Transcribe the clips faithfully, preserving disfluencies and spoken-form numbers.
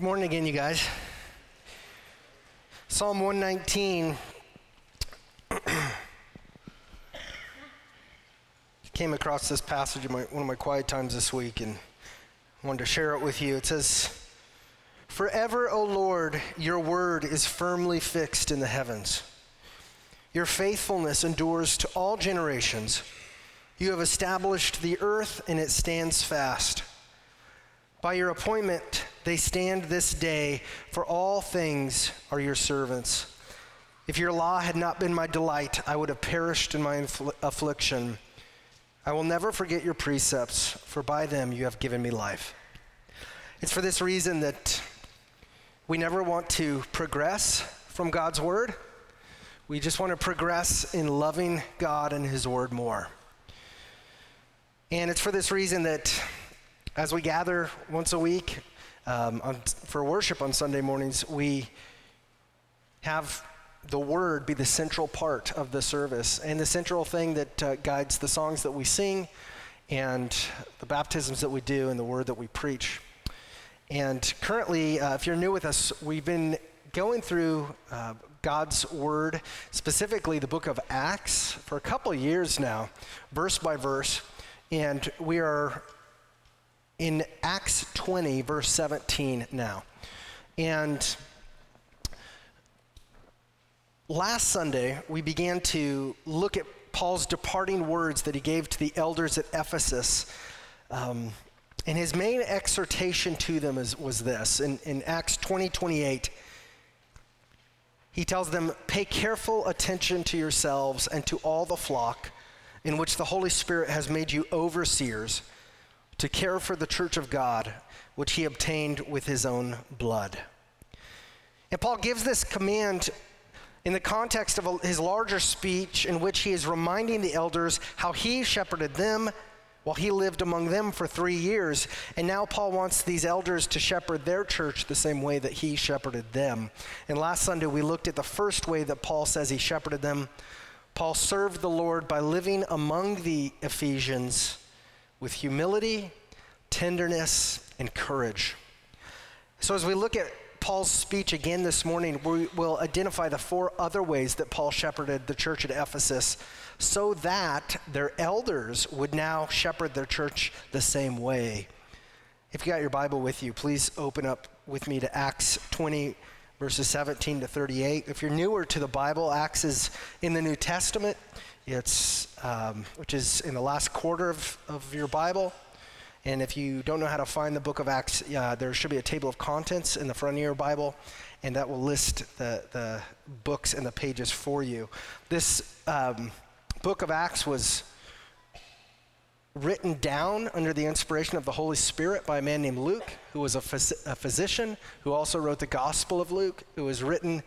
Good morning again, you guys. Psalm one nineteen came across this passage in my, one of my quiet times this week and wanted to share it with you. It says, "Forever, O Lord, your word is firmly fixed in the heavens. Your faithfulness endures to all generations. You have established the earth and it stands fast. By your appointment, they stand this day, for all things are your servants. If your law had not been my delight, I would have perished in my infl- affliction. I will never forget your precepts, for by them you have given me life." It's for this reason that we never want to progress from God's word. We just want to progress in loving God and his word more. And it's for this reason that as we gather once a week um, on, for worship on Sunday mornings, we have the word be the central part of the service and the central thing that uh, guides the songs that we sing and the baptisms that we do and the word that we preach. And currently, uh, if you're new with us, we've been going through uh, God's word, specifically the book of Acts, for a couple years now, verse by verse, and we are in Acts twenty, verse seventeen now. And last Sunday, we began to look at Paul's departing words that he gave to the elders at Ephesus. Um, and his main exhortation to them is, was this. In, in Acts twenty twenty-eight, he tells them, "Pay careful attention to yourselves and to all the flock in which the Holy Spirit has made you overseers, to care for the church of God, which he obtained with his own blood." And Paul gives this command in the context of a, his larger speech in which he is reminding the elders how he shepherded them while he lived among them for three years. And now Paul wants these elders to shepherd their church the same way that he shepherded them. And last Sunday, we looked at the first way that Paul says he shepherded them. Paul served the Lord by living among the Ephesians with humility, tenderness, and courage. So as we look at Paul's speech again this morning, we will identify the four other ways that Paul shepherded the church at Ephesus so that their elders would now shepherd their church the same way. If you got your Bible with you, please open up with me to Acts twenty, verses seventeen to thirty-eight. If you're newer to the Bible, Acts is in the New Testament. It's, um, which is in the last quarter of, of your Bible. And if you don't know how to find the book of Acts, uh, there should be a table of contents in the front of your Bible, and that will list the, the books and the pages for you. This um, book of Acts was written down under the inspiration of the Holy Spirit by a man named Luke, who was a, phys- a physician, who also wrote the Gospel of Luke. It was written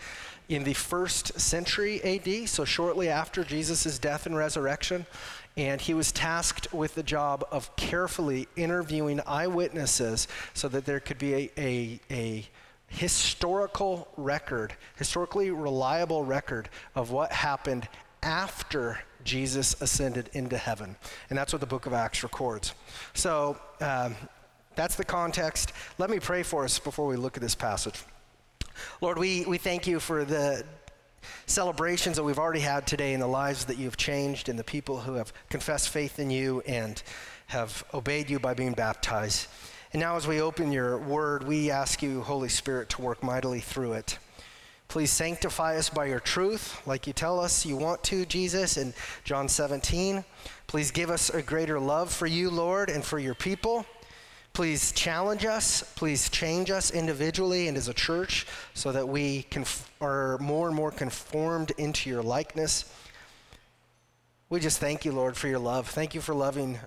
in the first century A D, so shortly after Jesus' death and resurrection, and he was tasked with the job of carefully interviewing eyewitnesses so that there could be a, a, a historical record, historically reliable record of what happened after Jesus ascended into heaven. And that's what the book of Acts records. So um, that's the context. Let me pray for us before we look at this passage. Lord, we, we thank you for the celebrations that we've already had today and the lives that you've changed and the people who have confessed faith in you and have obeyed you by being baptized. And now as we open your word, we ask you, Holy Spirit, to work mightily through it. Please sanctify us by your truth, like you tell us you want to, Jesus, in John seventeen. Please give us a greater love for you, Lord, and for your people. Please challenge us. Please change us individually and as a church so that we conf- are more and more conformed into your likeness. We just thank you, Lord, for your love. Thank you for loving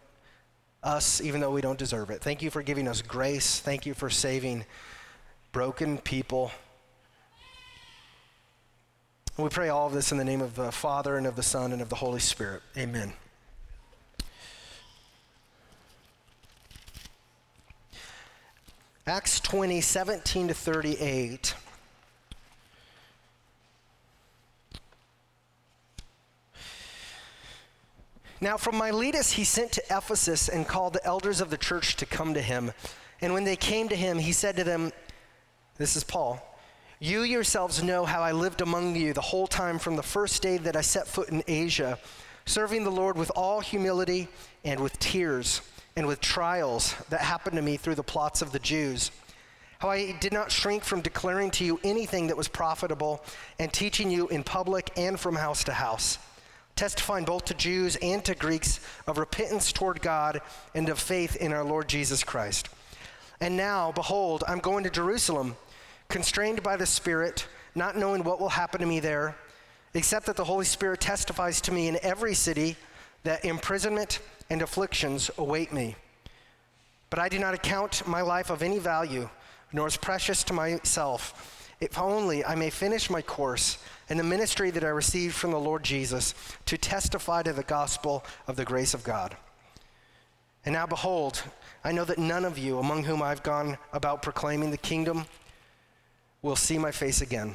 us even though we don't deserve it. Thank you for giving us grace. Thank you for saving broken people. And we pray all of this in the name of the Father and of the Son and of the Holy Spirit. Amen. Acts twenty, seventeen to thirty-eight. "Now from Miletus he sent to Ephesus and called the elders of the church to come to him. And when they came to him, he said to them, This is Paul. You yourselves know how I lived among you the whole time from the first day that I set foot in Asia, serving the Lord with all humility and with tears and with trials that happened to me through the plots of the Jews. How I did not shrink from declaring to you anything that was profitable and teaching you in public and from house to house, testifying both to Jews and to Greeks of repentance toward God and of faith in our Lord Jesus Christ. And now, behold, I'm going to Jerusalem, constrained by the Spirit, not knowing what will happen to me there, except that the Holy Spirit testifies to me in every city that imprisonment and afflictions await me. But I do not account my life of any value, nor is precious to myself, if only I may finish my course and the ministry that I received from the Lord Jesus to testify to the gospel of the grace of God. And now behold, I know that none of you among whom I've gone about proclaiming the kingdom will see my face again.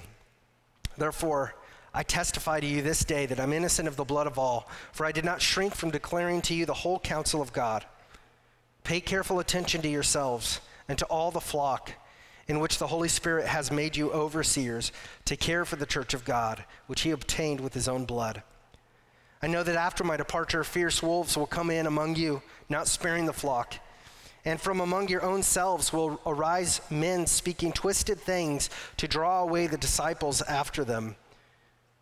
Therefore, I testify to you this day that I'm innocent of the blood of all, for I did not shrink from declaring to you the whole counsel of God. Pay careful attention to yourselves and to all the flock in which the Holy Spirit has made you overseers to care for the church of God, which he obtained with his own blood. I know that after my departure, fierce wolves will come in among you, not sparing the flock. And from among your own selves will arise men speaking twisted things to draw away the disciples after them.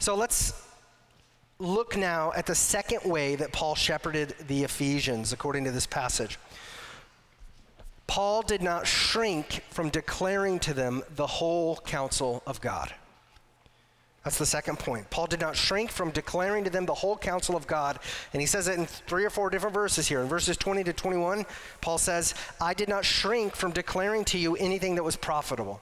So let's look now at the second way that Paul shepherded the Ephesians, according to this passage. Paul did not shrink from declaring to them the whole counsel of God. That's the second point. Paul did not shrink from declaring to them the whole counsel of God. And he says it in three or four different verses here. In verses twenty to twenty-one, Paul says, I did not shrink from declaring to you anything that was profitable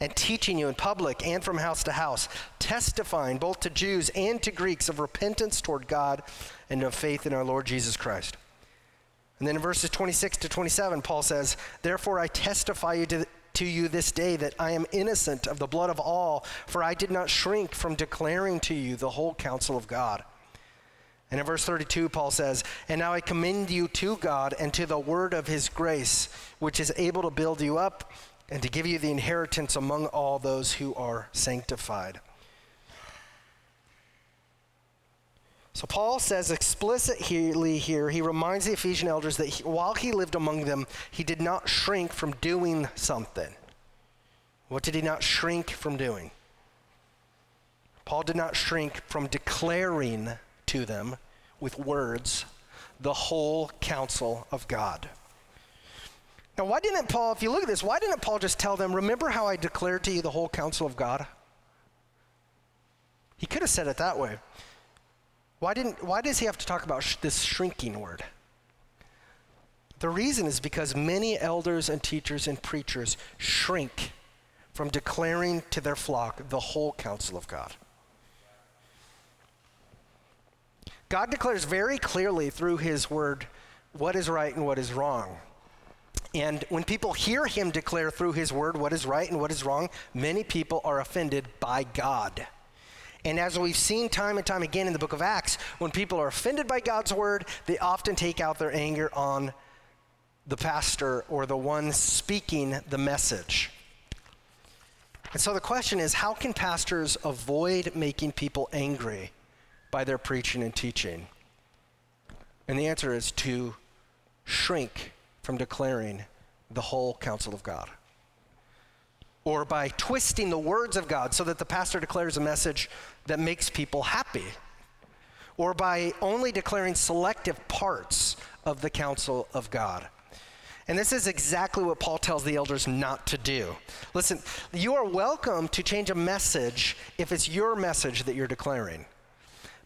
and teaching you in public and from house to house, testifying both to Jews and to Greeks of repentance toward God and of faith in our Lord Jesus Christ. And then in verses twenty-six to twenty-seven, Paul says, therefore I testify you to the to you this day that I am innocent of the blood of all, for I did not shrink from declaring to you the whole counsel of God. And in verse thirty-two, Paul says, and now I commend you to God and to the word of his grace, which is able to build you up and to give you the inheritance among all those who are sanctified. So Paul says explicitly here, he reminds the Ephesian elders that he, while he lived among them, he did not shrink from doing something. What did he not shrink from doing? Paul did not shrink from declaring to them with words the whole counsel of God. Now, why didn't Paul, if you look at this, why didn't Paul just tell them, remember how I declared to you the whole counsel of God? He could have said it that way. Why didn't? Why does he have to talk about sh- this shrinking word? The reason is because many elders and teachers and preachers shrink from declaring to their flock the whole counsel of God. God declares very clearly through his word what is right and what is wrong. And when people hear him declare through his word what is right and what is wrong, many people are offended by God. And as we've seen time and time again in the book of Acts, when people are offended by God's word, they often take out their anger on the pastor or the one speaking the message. And so the question is, how can pastors avoid making people angry by their preaching and teaching? And the answer is to shrink from declaring the whole counsel of God, or by twisting the words of God so that the pastor declares a message that makes people happy, or by only declaring selective parts of the counsel of God. And this is exactly what Paul tells the elders not to do. Listen, you are welcome to change a message if it's your message that you're declaring.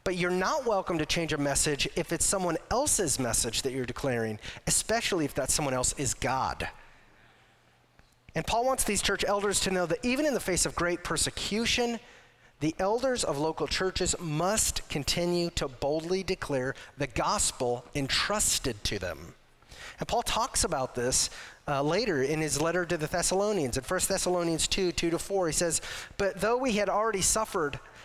But you're not welcome to change a message if it's someone else's message that you're declaring, especially if that someone else is God. And Paul wants these church elders to know that even in the face of great persecution, the elders of local churches must continue to boldly declare the gospel entrusted to them. And Paul talks about this uh, later in his letter to the Thessalonians. In First Thessalonians two, two to four, he says, "But though we had already suffered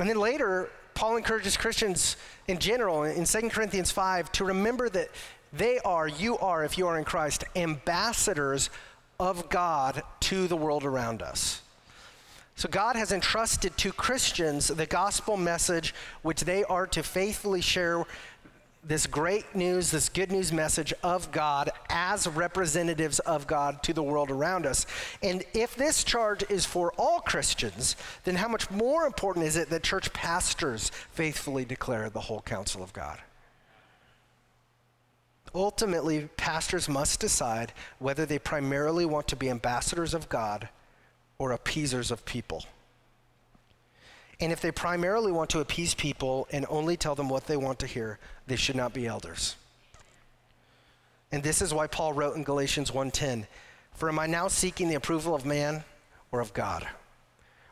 And then later, Paul encourages Christians in general, in Second Corinthians five, to remember that they are, you are, if you are in Christ, ambassadors of God to the world around us. So God has entrusted to Christians the gospel message which they are to faithfully share, this great news, this good news message of God as representatives of God to the world around us. And if this charge is for all Christians, then how much more important is it that church pastors faithfully declare the whole counsel of God? Ultimately, pastors must decide whether they primarily want to be ambassadors of God or appeasers of people. And if they primarily want to appease people and only tell them what they want to hear, they should not be elders. And this is why Paul wrote in Galatians one ten, "For am I now seeking the approval of man or of God?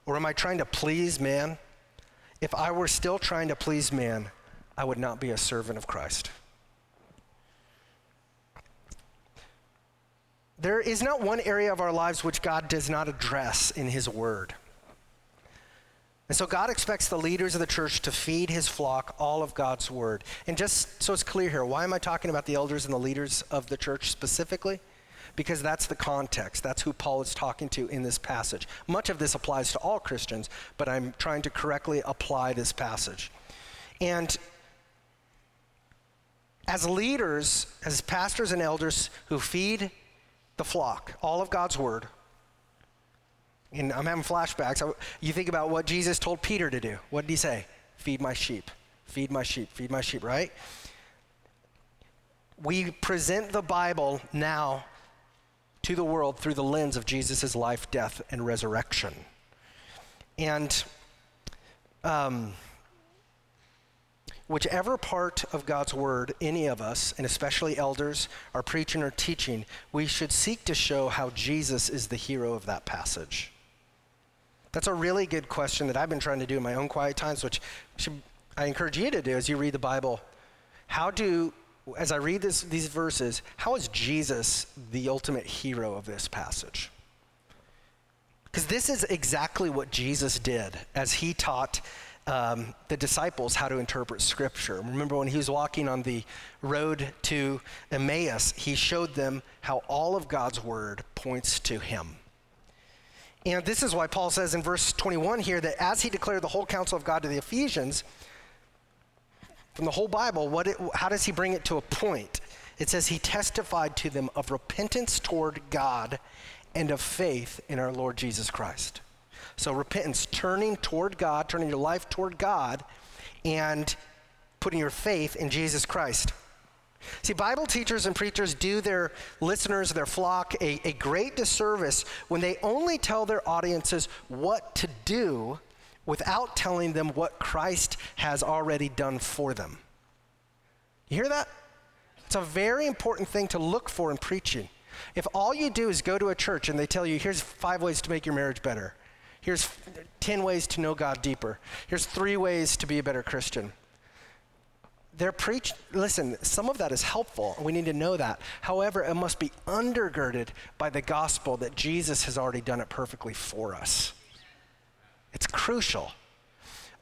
Or am I trying to please man? If I were still trying to please man, I would not be a servant of Christ." There is not one area of our lives which God does not address in his word. And so God expects the leaders of the church to feed his flock all of God's word. And just so it's clear here, why am I talking about the elders and the leaders of the church specifically? Because that's the context. That's who Paul is talking to in this passage. Much of this applies to all Christians, but I'm trying to correctly apply this passage. And as leaders, as pastors and elders who feed the flock all of God's word, and I'm having flashbacks. You think about what Jesus told Peter to do. What did he say? Feed my sheep, feed my sheep, feed my sheep, right? We present the Bible now to the world through the lens of Jesus' life, death, and resurrection. And um, whichever part of God's word any of us, and especially elders, are preaching or teaching, we should seek to show how Jesus is the hero of that passage. That's a really good question that I've been trying to do in my own quiet times, which should, I encourage you to do as you read the Bible. How do, as I read this, these verses, how is Jesus the ultimate hero of this passage? Because this is exactly what Jesus did as he taught um, the disciples how to interpret Scripture. Remember when he was walking on the road to Emmaus, he showed them how all of God's word points to him. And this is why Paul says in verse twenty-one here that as he declared the whole counsel of God to the Ephesians, from the whole Bible, what it, how does he bring it to a point? It says he testified to them of repentance toward God and of faith in our Lord Jesus Christ. So repentance, turning toward God, turning your life toward God, and putting your faith in Jesus Christ. See, Bible teachers and preachers do their listeners, their flock, a, a great disservice when they only tell their audiences what to do without telling them what Christ has already done for them. You hear that? It's a very important thing to look for in preaching. If all you do is go to a church and they tell you, here's five ways to make your marriage better, here's ten ways to know God deeper, here's three ways to be a better Christian, They're preached, listen, some of that is helpful. We need to know that. However, it must be undergirded by the gospel that Jesus has already done it perfectly for us. It's crucial.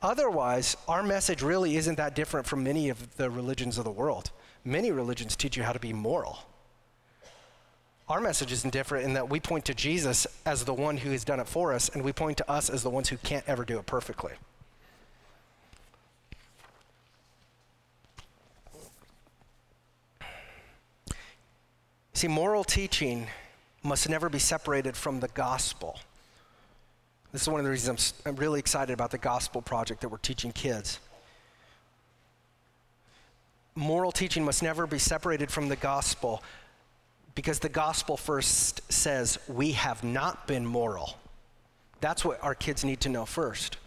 Otherwise, our message really isn't that different from many of the religions of the world. Many religions teach you how to be moral. Our message isn't different in that we point to Jesus as the one who has done it for us, and we point to us as the ones who can't ever do it perfectly. See, moral teaching must never be separated from the gospel. This is one of the reasons I'm, I'm really excited about the gospel project that we're teaching kids. Moral teaching must never be separated from the gospel, because the gospel first says we have not been moral. That's what our kids need to know first.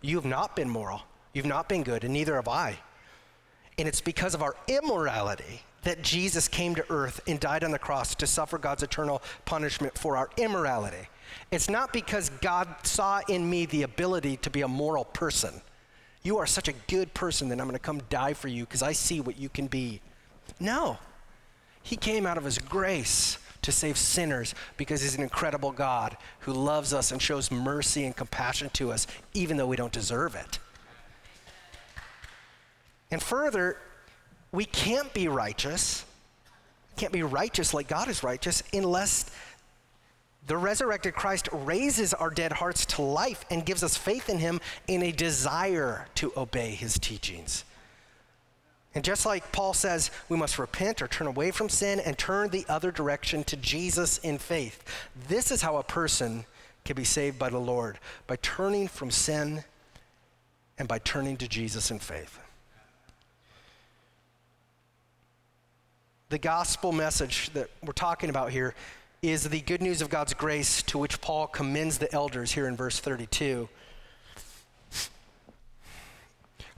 You have not been moral. You've not been good, and neither have I. And it's because of our immorality that Jesus came to earth and died on the cross to suffer God's eternal punishment for our immorality. It's not because God saw in me the ability to be a moral person. You are such a good person that I'm gonna come die for you because I see what you can be. No, he came out of his grace to save sinners because he's an incredible God who loves us and shows mercy and compassion to us even though we don't deserve it. And further, we can't be righteous, can't be righteous like God is righteous, unless the resurrected Christ raises our dead hearts to life and gives us faith in him in a desire to obey his teachings. And just like Paul says, we must repent or turn away from sin and turn the other direction to Jesus in faith. This is how a person can be saved by the Lord, by turning from sin and by turning to Jesus in faith. The gospel message that we're talking about here is the good news of God's grace, to which Paul commends the elders here in verse thirty-two.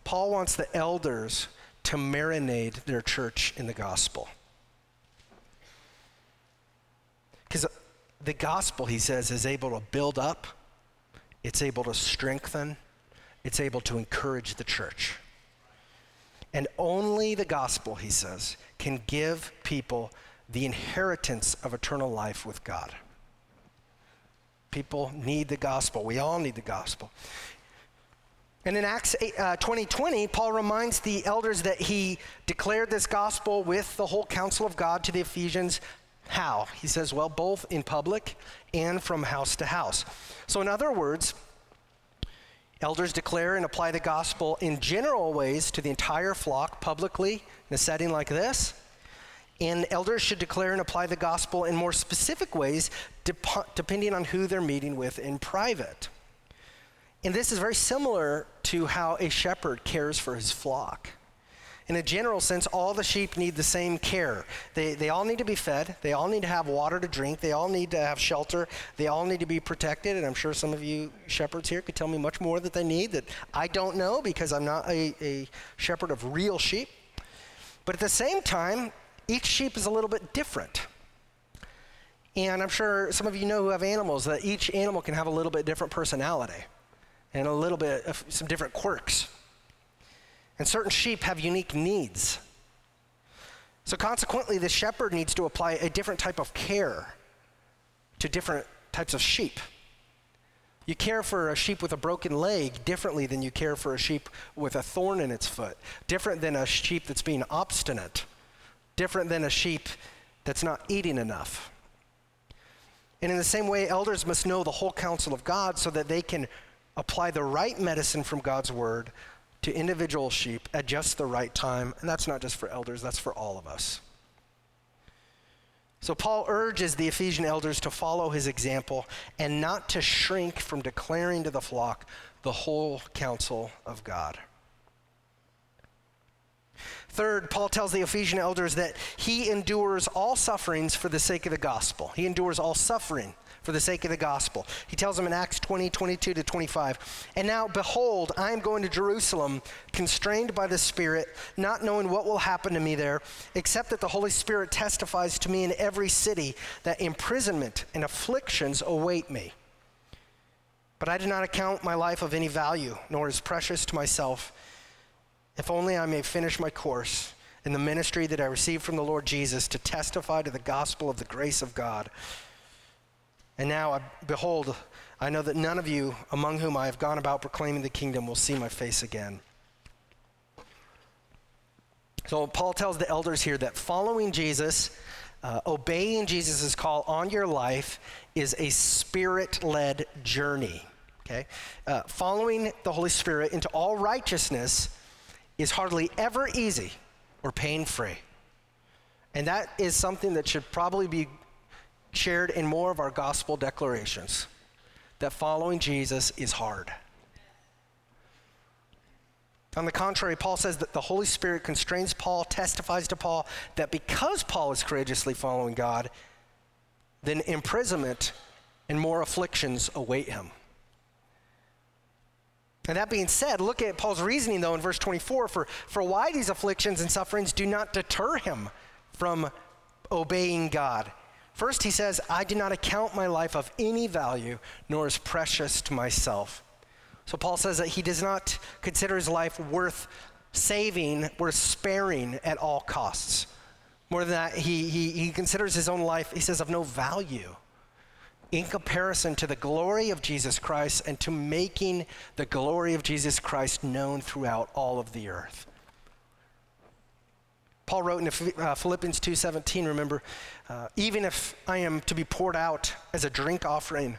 Paul wants the elders to marinate their church in the gospel. Because the gospel, he says, is able to build up, it's able to strengthen, it's able to encourage the church. And only the gospel, he says, can give people the inheritance of eternal life with God. People need the gospel. We all need the gospel. And in Acts twenty twenty, Paul reminds the elders that he declared this gospel with the whole counsel of God to the Ephesians. How? He says, well, both in public and from house to house. So in other words, elders declare and apply the gospel in general ways to the entire flock publicly in a setting like this. And elders should declare and apply the gospel in more specific ways dep- depending on who they're meeting with in private. And this is very similar to how a shepherd cares for his flock. In a general sense, all the sheep need the same care. They, they all need to be fed. They all need to have water to drink. They all need to have shelter. They all need to be protected. And I'm sure some of you shepherds here could tell me much more that they need that I don't know, because I'm not a, a shepherd of real sheep. But at the same time, each sheep is a little bit different. And I'm sure some of you know who have animals that each animal can have a little bit different personality and a little bit of some different quirks. And certain sheep have unique needs. So consequently, the shepherd needs to apply a different type of care to different types of sheep. You care for a sheep with a broken leg differently than you care for a sheep with a thorn in its foot, different than a sheep that's being obstinate, different than a sheep that's not eating enough. And in the same way, elders must know the whole counsel of God so that they can apply the right medicine from God's word to individual sheep at just the right time. And that's not just for elders, that's for all of us. So Paul urges the Ephesian elders to follow his example and not to shrink from declaring to the flock the whole counsel of God. Third, Paul tells the Ephesian elders that he endures all sufferings for the sake of the gospel. He endures all suffering for the sake of the gospel. He tells them in Acts twenty, twenty-two to twenty-five, and now behold, I am going to Jerusalem, constrained by the Spirit, not knowing what will happen to me there, except that the Holy Spirit testifies to me in every city that imprisonment and afflictions await me. But I do not account my life of any value, nor is precious to myself, if only I may finish my course in the ministry that I received from the Lord Jesus to testify to the gospel of the grace of God. And now, I, behold, I know that none of you among whom I have gone about proclaiming the kingdom will see my face again. So Paul tells the elders here that following Jesus, uh, obeying Jesus' call on your life is a Spirit-led journey, okay? Uh, following the Holy Spirit into all righteousness is hardly ever easy or pain-free. And that is something that should probably be shared in more of our gospel declarations. That following Jesus is hard. On the contrary, Paul says that the Holy Spirit constrains Paul, testifies to Paul that because Paul is courageously following God, then imprisonment and more afflictions await him. And that being said, look at Paul's reasoning though in verse twenty-four for, for why these afflictions and sufferings do not deter him from obeying God. First, he says, I do not account my life of any value, nor is precious to myself. So Paul says that he does not consider his life worth saving, worth sparing at all costs. More than that, he, he, he considers his own life, he says, of no value in comparison to the glory of Jesus Christ and to making the glory of Jesus Christ known throughout all of the earth. Paul wrote in Philippians two seventeen, remember, uh, even if I am to be poured out as a drink offering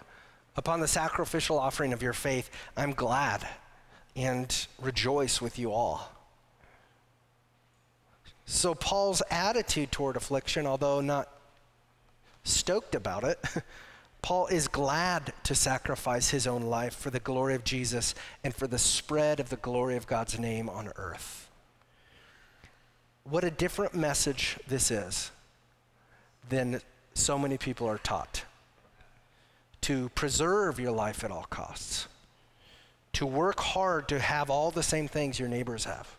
upon the sacrificial offering of your faith, I'm glad and rejoice with you all. So Paul's attitude toward affliction, although not stoked about it, Paul is glad to sacrifice his own life for the glory of Jesus and for the spread of the glory of God's name on earth. What a different message this is than so many people are taught. To preserve your life at all costs. To work hard to have all the same things your neighbors have.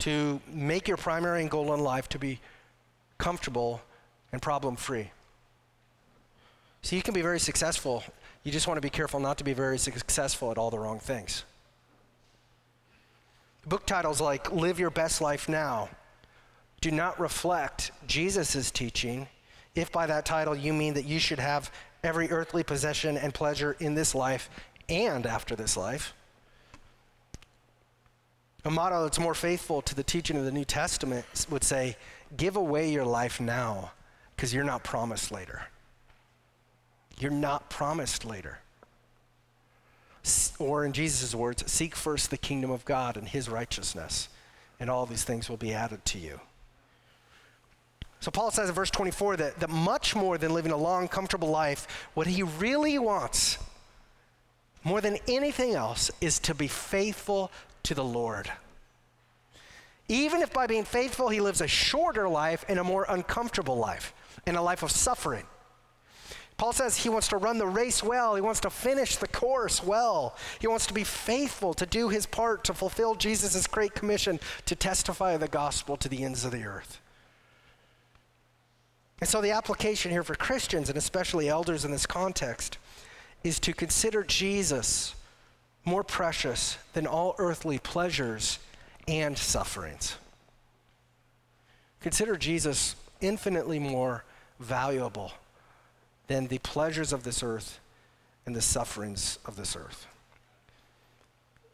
To make your primary goal in life to be comfortable and problem-free. So you can be very successful. You just want to be careful not to be very successful at all the wrong things. Book titles like Live Your Best Life Now do not reflect Jesus' teaching if by that title you mean that you should have every earthly possession and pleasure in this life and after this life. A motto that's more faithful to the teaching of the New Testament would say, give away your life now because you're not promised later. You're not promised later. Or in Jesus' words, seek first the kingdom of God and his righteousness, and all these things will be added to you. So Paul says in verse twenty-four that, that much more than living a long, comfortable life, what he really wants, more than anything else, is to be faithful to the Lord. Even if by being faithful, he lives a shorter life and a more uncomfortable life, and a life of suffering. Paul says he wants to run the race well. He wants to finish the course well. He wants to be faithful to do his part to fulfill Jesus' great commission to testify the gospel to the ends of the earth. And so the application here for Christians, and especially elders in this context, is to consider Jesus more precious than all earthly pleasures and sufferings. Consider Jesus infinitely more valuable than the pleasures of this earth and the sufferings of this earth.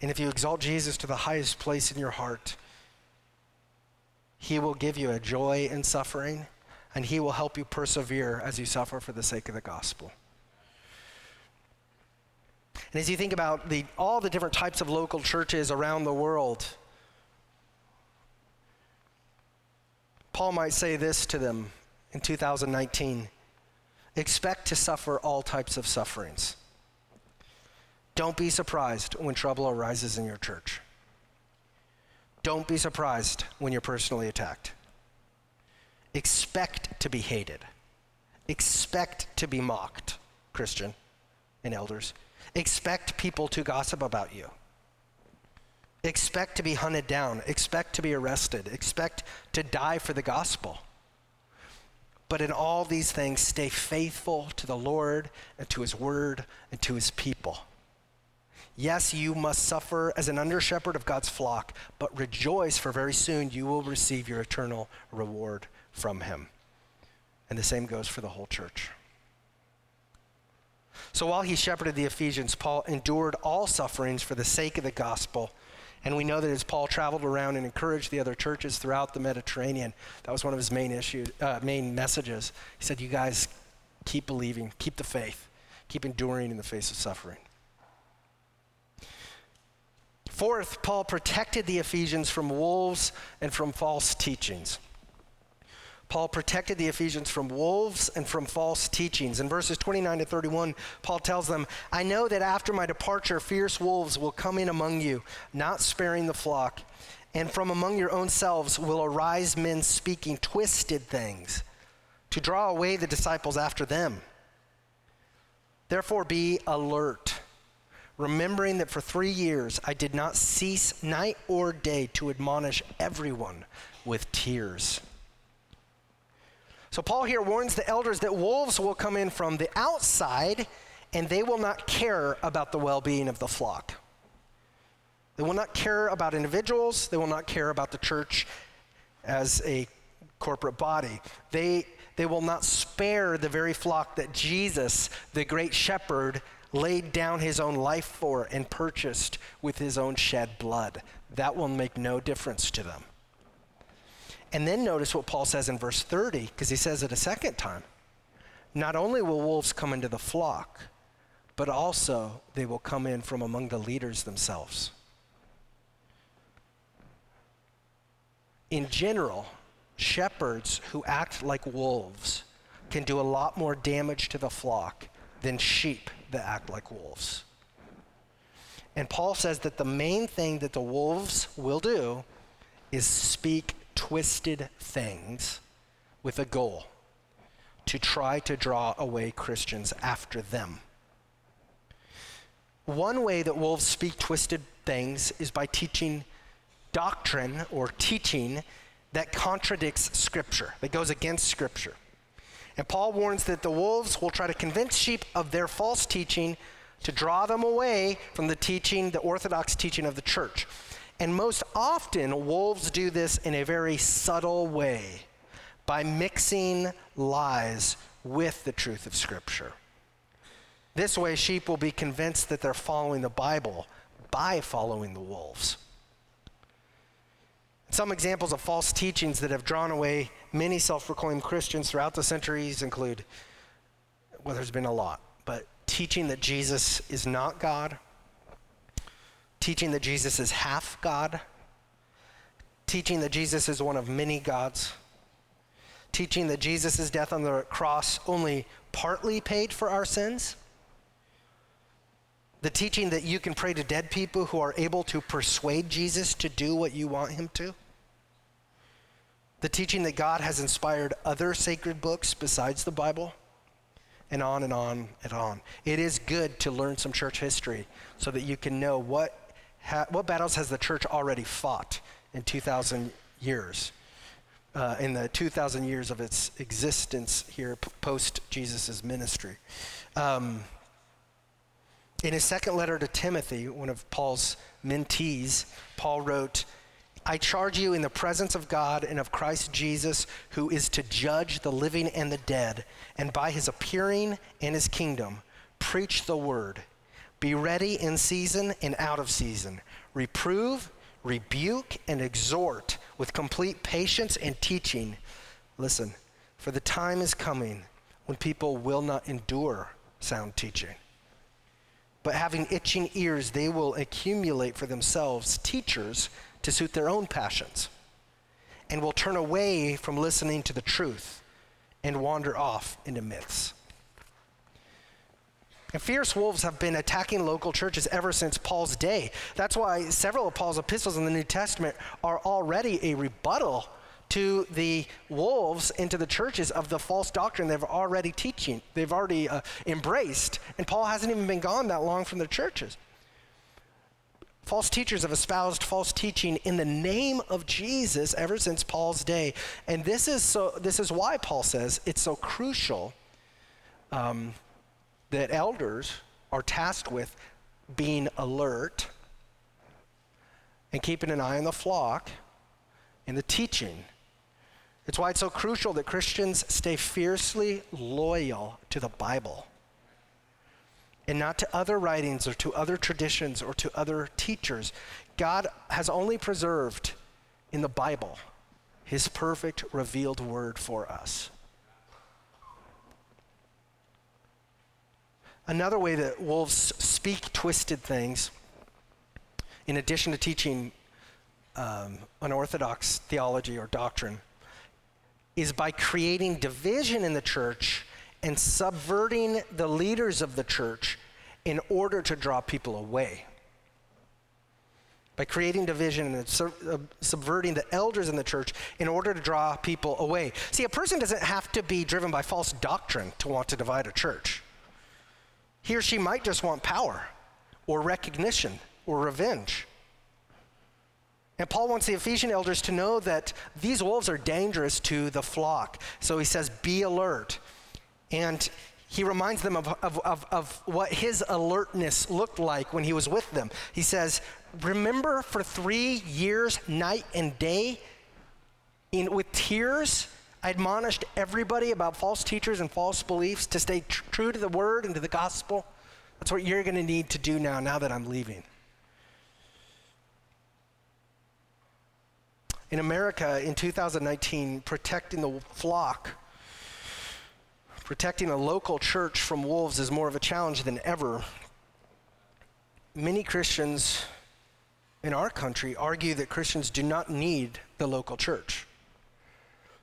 And if you exalt Jesus to the highest place in your heart, he will give you a joy in suffering, and he will help you persevere as you suffer for the sake of the gospel. And as you think about the, all the different types of local churches around the world, Paul might say this to them in two thousand nineteen, expect to suffer all types of sufferings. Don't be surprised when trouble arises in your church. Don't be surprised when you're personally attacked. Expect to be hated. Expect to be mocked, Christian and elders. Expect people to gossip about you. Expect to be hunted down. Expect to be arrested. Expect to die for the gospel. But in all these things, stay faithful to the Lord and to his word and to his people. Yes, you must suffer as an under-shepherd of God's flock, but rejoice, for very soon you will receive your eternal reward from him. And the same goes for the whole church. So while he shepherded the Ephesians, Paul endured all sufferings for the sake of the gospel. And we know that as Paul traveled around and encouraged the other churches throughout the Mediterranean, that was one of his main issue, uh, main messages. He said, you guys keep believing, keep the faith, keep enduring in the face of suffering. Fourth, Paul protected the Ephesians from wolves and from false teachings. Paul protected the Ephesians from wolves and from false teachings. In verses twenty-nine to thirty-one, Paul tells them, I know that after my departure, fierce wolves will come in among you, not sparing the flock. And from among your own selves will arise men speaking twisted things to draw away the disciples after them. Therefore be alert, remembering that for three years I did not cease night or day to admonish everyone with tears. So Paul here warns the elders that wolves will come in from the outside and they will not care about the well-being of the flock. They will not care about individuals. They will not care about the church as a corporate body. They, they will not spare the very flock that Jesus, the great shepherd, laid down his own life for and purchased with his own shed blood. That will make no difference to them. And then notice what Paul says in verse thirty, because he says it a second time. Not only will wolves come into the flock, but also they will come in from among the leaders themselves. In general, shepherds who act like wolves can do a lot more damage to the flock than sheep that act like wolves. And Paul says that the main thing that the wolves will do is speak twisted things with a goal to try to draw away Christians after them. One way that wolves speak twisted things is by teaching doctrine or teaching that contradicts Scripture, that goes against Scripture. And Paul warns that the wolves will try to convince sheep of their false teaching to draw them away from the teaching, the orthodox teaching of the church. And most often, wolves do this in a very subtle way by mixing lies with the truth of Scripture. This way, sheep will be convinced that they're following the Bible by following the wolves. Some examples of false teachings that have drawn away many self-proclaimed Christians throughout the centuries include, well, there's been a lot, but teaching that Jesus is not God, teaching that Jesus is half God, teaching that Jesus is one of many gods, teaching that Jesus' death on the cross only partly paid for our sins, the teaching that you can pray to dead people who are able to persuade Jesus to do what you want him to, the teaching that God has inspired other sacred books besides the Bible, and on and on and on. It is good to learn some church history so that you can know what ha- what battles has the church already fought in two thousand years, uh, in the two thousand years of its existence here p- post Jesus's ministry. Um, in his second letter to Timothy, one of Paul's mentees, Paul wrote, I charge you in the presence of God and of Christ Jesus, who is to judge the living and the dead, and by his appearing and his kingdom, preach the word. Be ready in season and out of season. Reprove, rebuke, and exhort with complete patience and teaching. Listen, for the time is coming when people will not endure sound teaching, but having itching ears, they will accumulate for themselves teachers to suit their own passions, and will turn away from listening to the truth and wander off into myths. And fierce wolves have been attacking local churches ever since Paul's day. That's why several of Paul's epistles in the New Testament are already a rebuttal to the wolves and to the churches of the false doctrine they've already teaching, they've already uh, embraced, and Paul hasn't even been gone that long from the churches. False teachers have espoused false teaching in the name of Jesus ever since Paul's day. And this is so. This is why Paul says it's so crucial um, that elders are tasked with being alert and keeping an eye on the flock and the teaching. It's why it's so crucial that Christians stay fiercely loyal to the Bible. and not to other writings or to other traditions or to other teachers. God has only preserved in the Bible his perfect revealed word for us. Another way that wolves speak twisted things, in addition to teaching um, unorthodox theology or doctrine, is by creating division in the church and subverting the leaders of the church in order to draw people away. By creating division and sub- uh, subverting the elders in the church in order to draw people away. See, a person doesn't have to be driven by false doctrine to want to divide a church. He or she might just want power or recognition or revenge. And Paul wants the Ephesian elders to know that these wolves are dangerous to the flock. So he says, be alert. And he reminds them of, of, of, of what his alertness looked like when he was with them. He says, remember for three years, night and day, in with tears, I admonished everybody about false teachers and false beliefs to stay tr- true to the word and to the gospel. That's what you're going to need to do now, now that I'm leaving. In America, in two thousand nineteen, protecting the flock, protecting a local church from wolves is more of a challenge than ever. Many Christians in our country argue that Christians do not need the local church.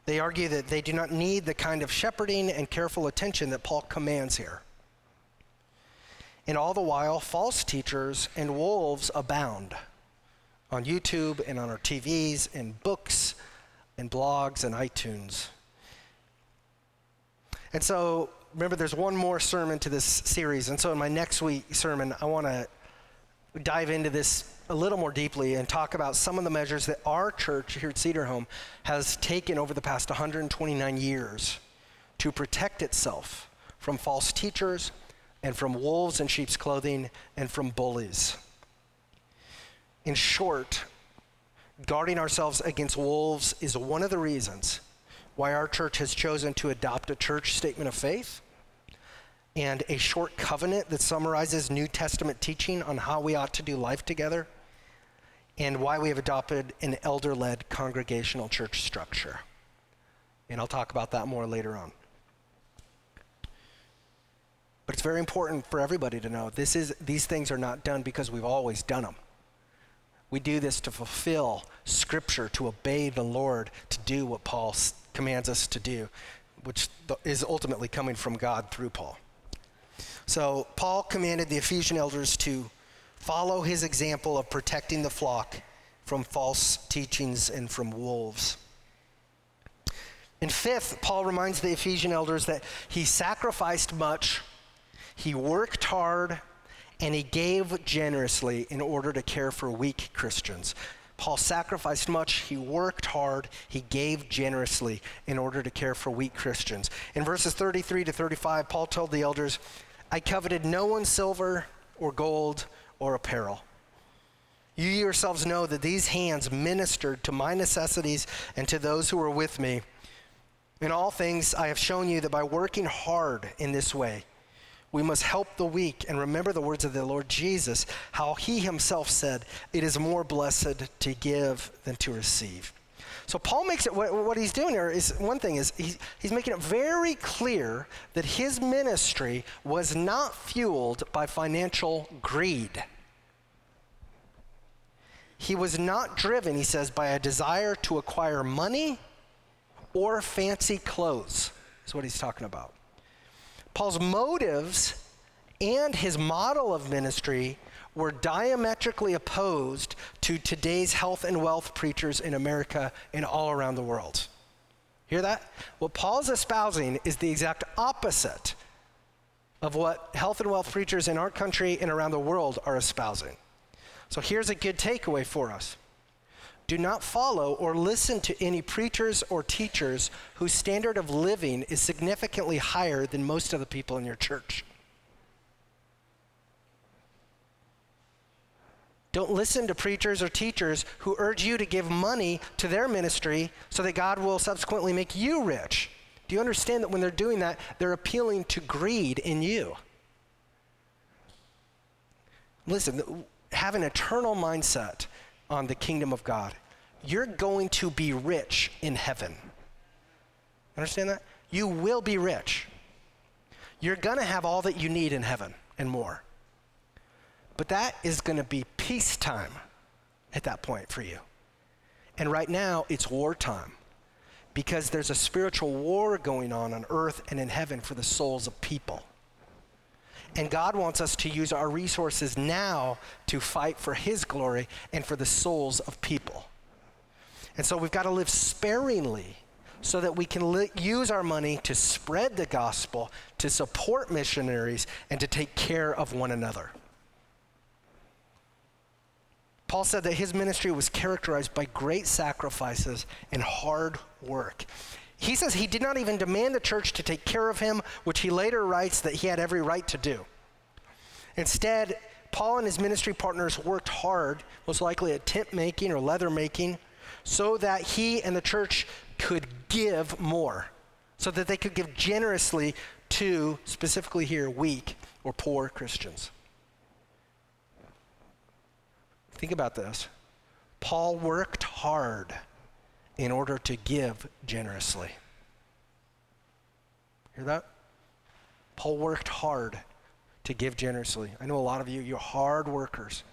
They argue that they do not need the kind of shepherding and careful attention that Paul commands here. And all the while, false teachers and wolves abound on YouTube and on our T Vs and books and blogs and iTunes. And so, remember, there's one more sermon to this series. And so in my next week sermon, I want to dive into this a little more deeply and talk about some of the measures that our church here at Cedar Home has taken over the past one hundred twenty-nine years to protect itself from false teachers and from wolves in sheep's clothing and from bullies. In short, guarding ourselves against wolves is one of the reasons why our church has chosen to adopt a church statement of faith and a short covenant that summarizes New Testament teaching on how we ought to do life together, and why we have adopted an elder-led congregational church structure. And I'll talk about that more later on. But it's very important for everybody to know this is these things are not done because we've always done them. We do this to fulfill Scripture, to obey the Lord, to do what Paul commands us to do, which is ultimately coming from God through Paul. So Paul commanded the Ephesian elders to follow his example of protecting the flock from false teachings and from wolves. And fifth, Paul reminds the Ephesian elders that he sacrificed much, he worked hard, and he gave generously in order to care for weak Christians. Paul sacrificed much, he worked hard, he gave generously in order to care for weak Christians. In verses thirty-three to thirty-five, Paul told the elders, I coveted no one's silver or gold or apparel. You yourselves know that these hands ministered to my necessities and to those who were with me. In all things, I have shown you that by working hard in this way, we must help the weak and remember the words of the Lord Jesus, how he himself said, it is more blessed to give than to receive. So Paul makes it, what, what he's doing here is, one thing is, he's, he's making it very clear that his ministry was not fueled by financial greed. He was not driven, he says, by a desire to acquire money or fancy clothes, is what he's talking about. Paul's motives and his model of ministry were diametrically opposed to today's health and wealth preachers in America and all around the world. Hear that? What Paul's espousing is the exact opposite of what health and wealth preachers in our country and around the world are espousing. So here's a good takeaway for us. Do not follow or listen to any preachers or teachers whose standard of living is significantly higher than most of the people in your church. Don't listen to preachers or teachers who urge you to give money to their ministry so that God will subsequently make you rich. Do you understand that when they're doing that, they're appealing to greed in you? Listen, have an eternal mindset on the kingdom of God. You're going to be rich in heaven. Understand that? You will be rich. You're gonna have all that you need in heaven and more. But that is gonna be peacetime at that point for you. And right now it's wartime, because there's a spiritual war going on on earth and in heaven for the souls of people. And God wants us to use our resources now to fight for his glory and for the souls of people. And so we've got to live sparingly so that we can li- use our money to spread the gospel, to support missionaries, and to take care of one another. Paul said that his ministry was characterized by great sacrifices and hard work. He says he did not even demand the church to take care of him, which he later writes that he had every right to do. Instead, Paul and his ministry partners worked hard, most likely at tent making or leather making, so that he and the church could give more, so that they could give generously to, specifically here, weak or poor Christians. Think about this. Paul worked hard in order to give generously. Hear that? Paul worked hard to give generously. I know a lot of you, you're hard workers.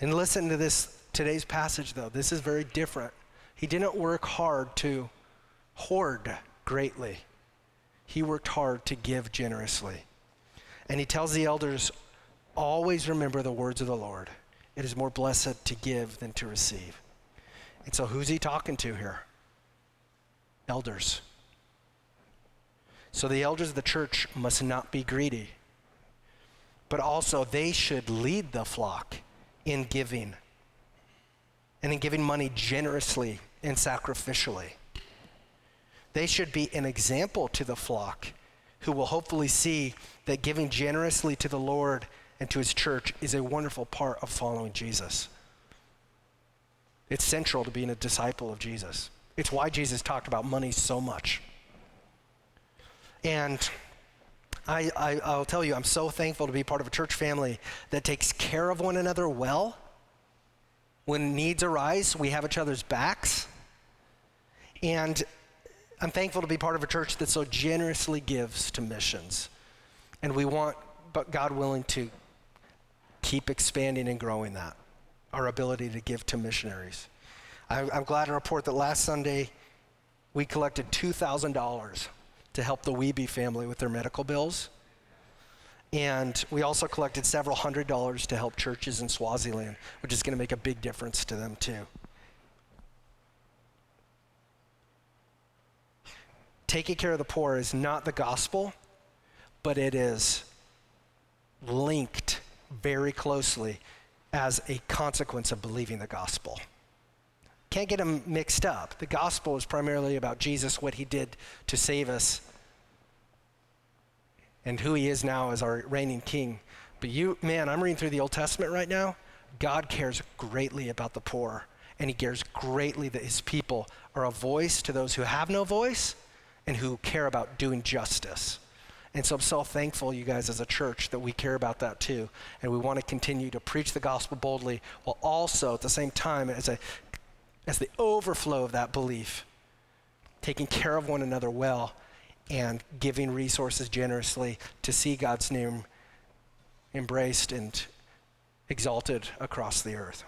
And listen to this, today's passage though. This is very different. He didn't work hard to hoard greatly. He worked hard to give generously. And he tells the elders, always remember the words of the Lord. It is more blessed to give than to receive. And so who's he talking to here? Elders. So the elders of the church must not be greedy, but also they should lead the flock in giving, and in giving money generously and sacrificially. They should be an example to the flock, who will hopefully see that giving generously to the Lord and to his church is a wonderful part of following Jesus. It's central to being a disciple of Jesus. It's why Jesus talked about money so much. And I, I, I'll tell you, I'm so thankful to be part of a church family that takes care of one another well. When needs arise, we have each other's backs. And I'm thankful to be part of a church that so generously gives to missions. And we want, but God willing, to keep expanding and growing that, our ability to give to missionaries. I, I'm glad to report that last Sunday, we collected two thousand dollars to help the Weeby family with their medical bills. And we also collected several hundred dollars to help churches in Swaziland, which is gonna make a big difference to them too. Taking care of the poor is not the gospel, but it is linked very closely as a consequence of believing the gospel. Can't get them mixed up. The gospel is primarily about Jesus, what he did to save us, and who he is now as our reigning king. But you, man, I'm reading through the Old Testament right now. God cares greatly about the poor, and he cares greatly that his people are a voice to those who have no voice and who care about doing justice. And so I'm so thankful, you guys, as a church, that we care about that too. And we want to continue to preach the gospel boldly, while also at the same time, as a, as the overflow of that belief, taking care of one another well and giving resources generously to see God's name embraced and exalted across the earth.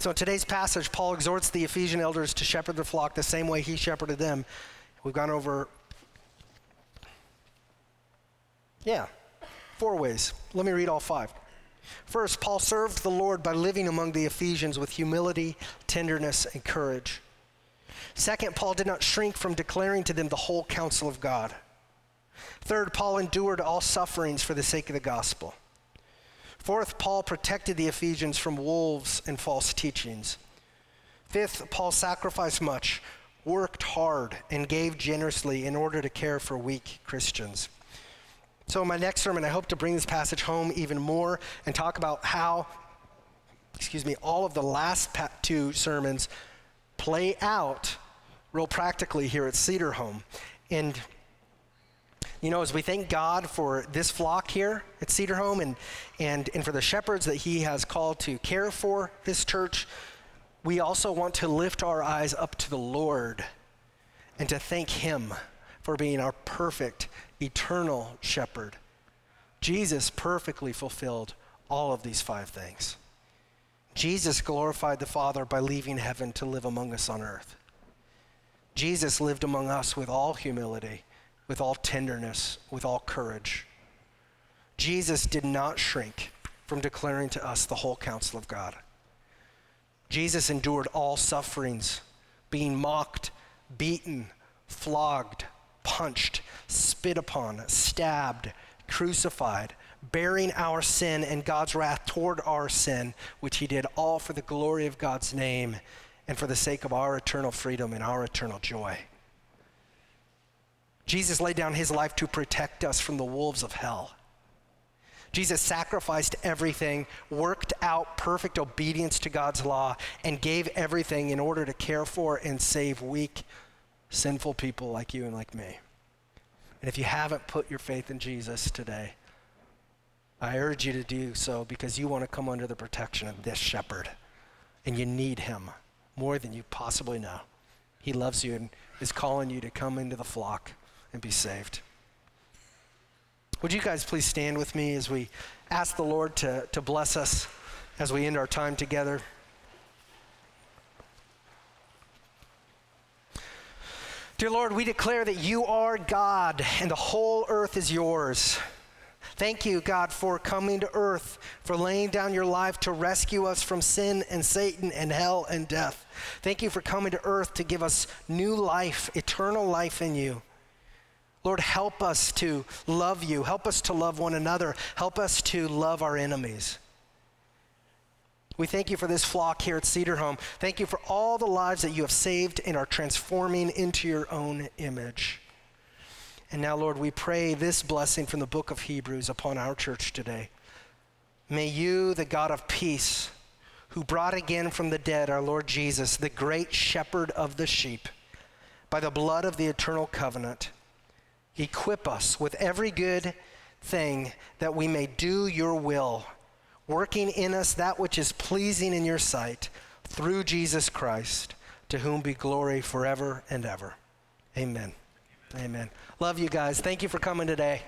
So in today's passage, Paul exhorts the Ephesian elders to shepherd the flock the same way he shepherded them. We've gone over, yeah, four ways. Let me read all five. First, Paul served the Lord by living among the Ephesians with humility, tenderness, and courage. Second, Paul did not shrink from declaring to them the whole counsel of God. Third, Paul endured all sufferings for the sake of the gospel. Fourth, Paul protected the Ephesians from wolves and false teachings. Fifth, Paul sacrificed much, worked hard, and gave generously in order to care for weak Christians. So in my next sermon, I hope to bring this passage home even more and talk about how, excuse me, all of the last two sermons play out real practically here at Cedar Home. And You know, as we thank God for this flock here at Cedar Home and, and, and for the shepherds that he has called to care for this church, we also want to lift our eyes up to the Lord and to thank him for being our perfect, eternal shepherd. Jesus perfectly fulfilled all of these five things. Jesus glorified the Father by leaving heaven to live among us on earth. Jesus lived among us with all humility, with all tenderness, with all courage. Jesus did not shrink from declaring to us the whole counsel of God. Jesus endured all sufferings, being mocked, beaten, flogged, punched, spit upon, stabbed, crucified, bearing our sin and God's wrath toward our sin, which he did all for the glory of God's name and for the sake of our eternal freedom and our eternal joy. Jesus laid down his life to protect us from the wolves of hell. Jesus sacrificed everything, worked out perfect obedience to God's law, and gave everything in order to care for and save weak, sinful people like you and like me. And if you haven't put your faith in Jesus today, I urge you to do so, because you want to come under the protection of this shepherd, and you need him more than you possibly know. He loves you and is calling you to come into the flock and be saved. Would you guys please stand with me as we ask the Lord to, to bless us as we end our time together? Dear Lord, we declare that you are God and the whole earth is yours. Thank you, God, for coming to earth, for laying down your life to rescue us from sin and Satan and hell and death. Thank you for coming to earth to give us new life, eternal life in you. Lord, help us to love you. Help us to love one another. Help us to love our enemies. We thank you for this flock here at Cedar Home. Thank you for all the lives that you have saved and are transforming into your own image. And now, Lord, we pray this blessing from the book of Hebrews upon our church today. May you, the God of peace, who brought again from the dead our Lord Jesus, the great shepherd of the sheep, by the blood of the eternal covenant, equip us with every good thing that we may do your will, working in us that which is pleasing in your sight, through Jesus Christ, to whom be glory forever and ever. Amen. Amen. Amen. Love you guys. Thank you for coming today.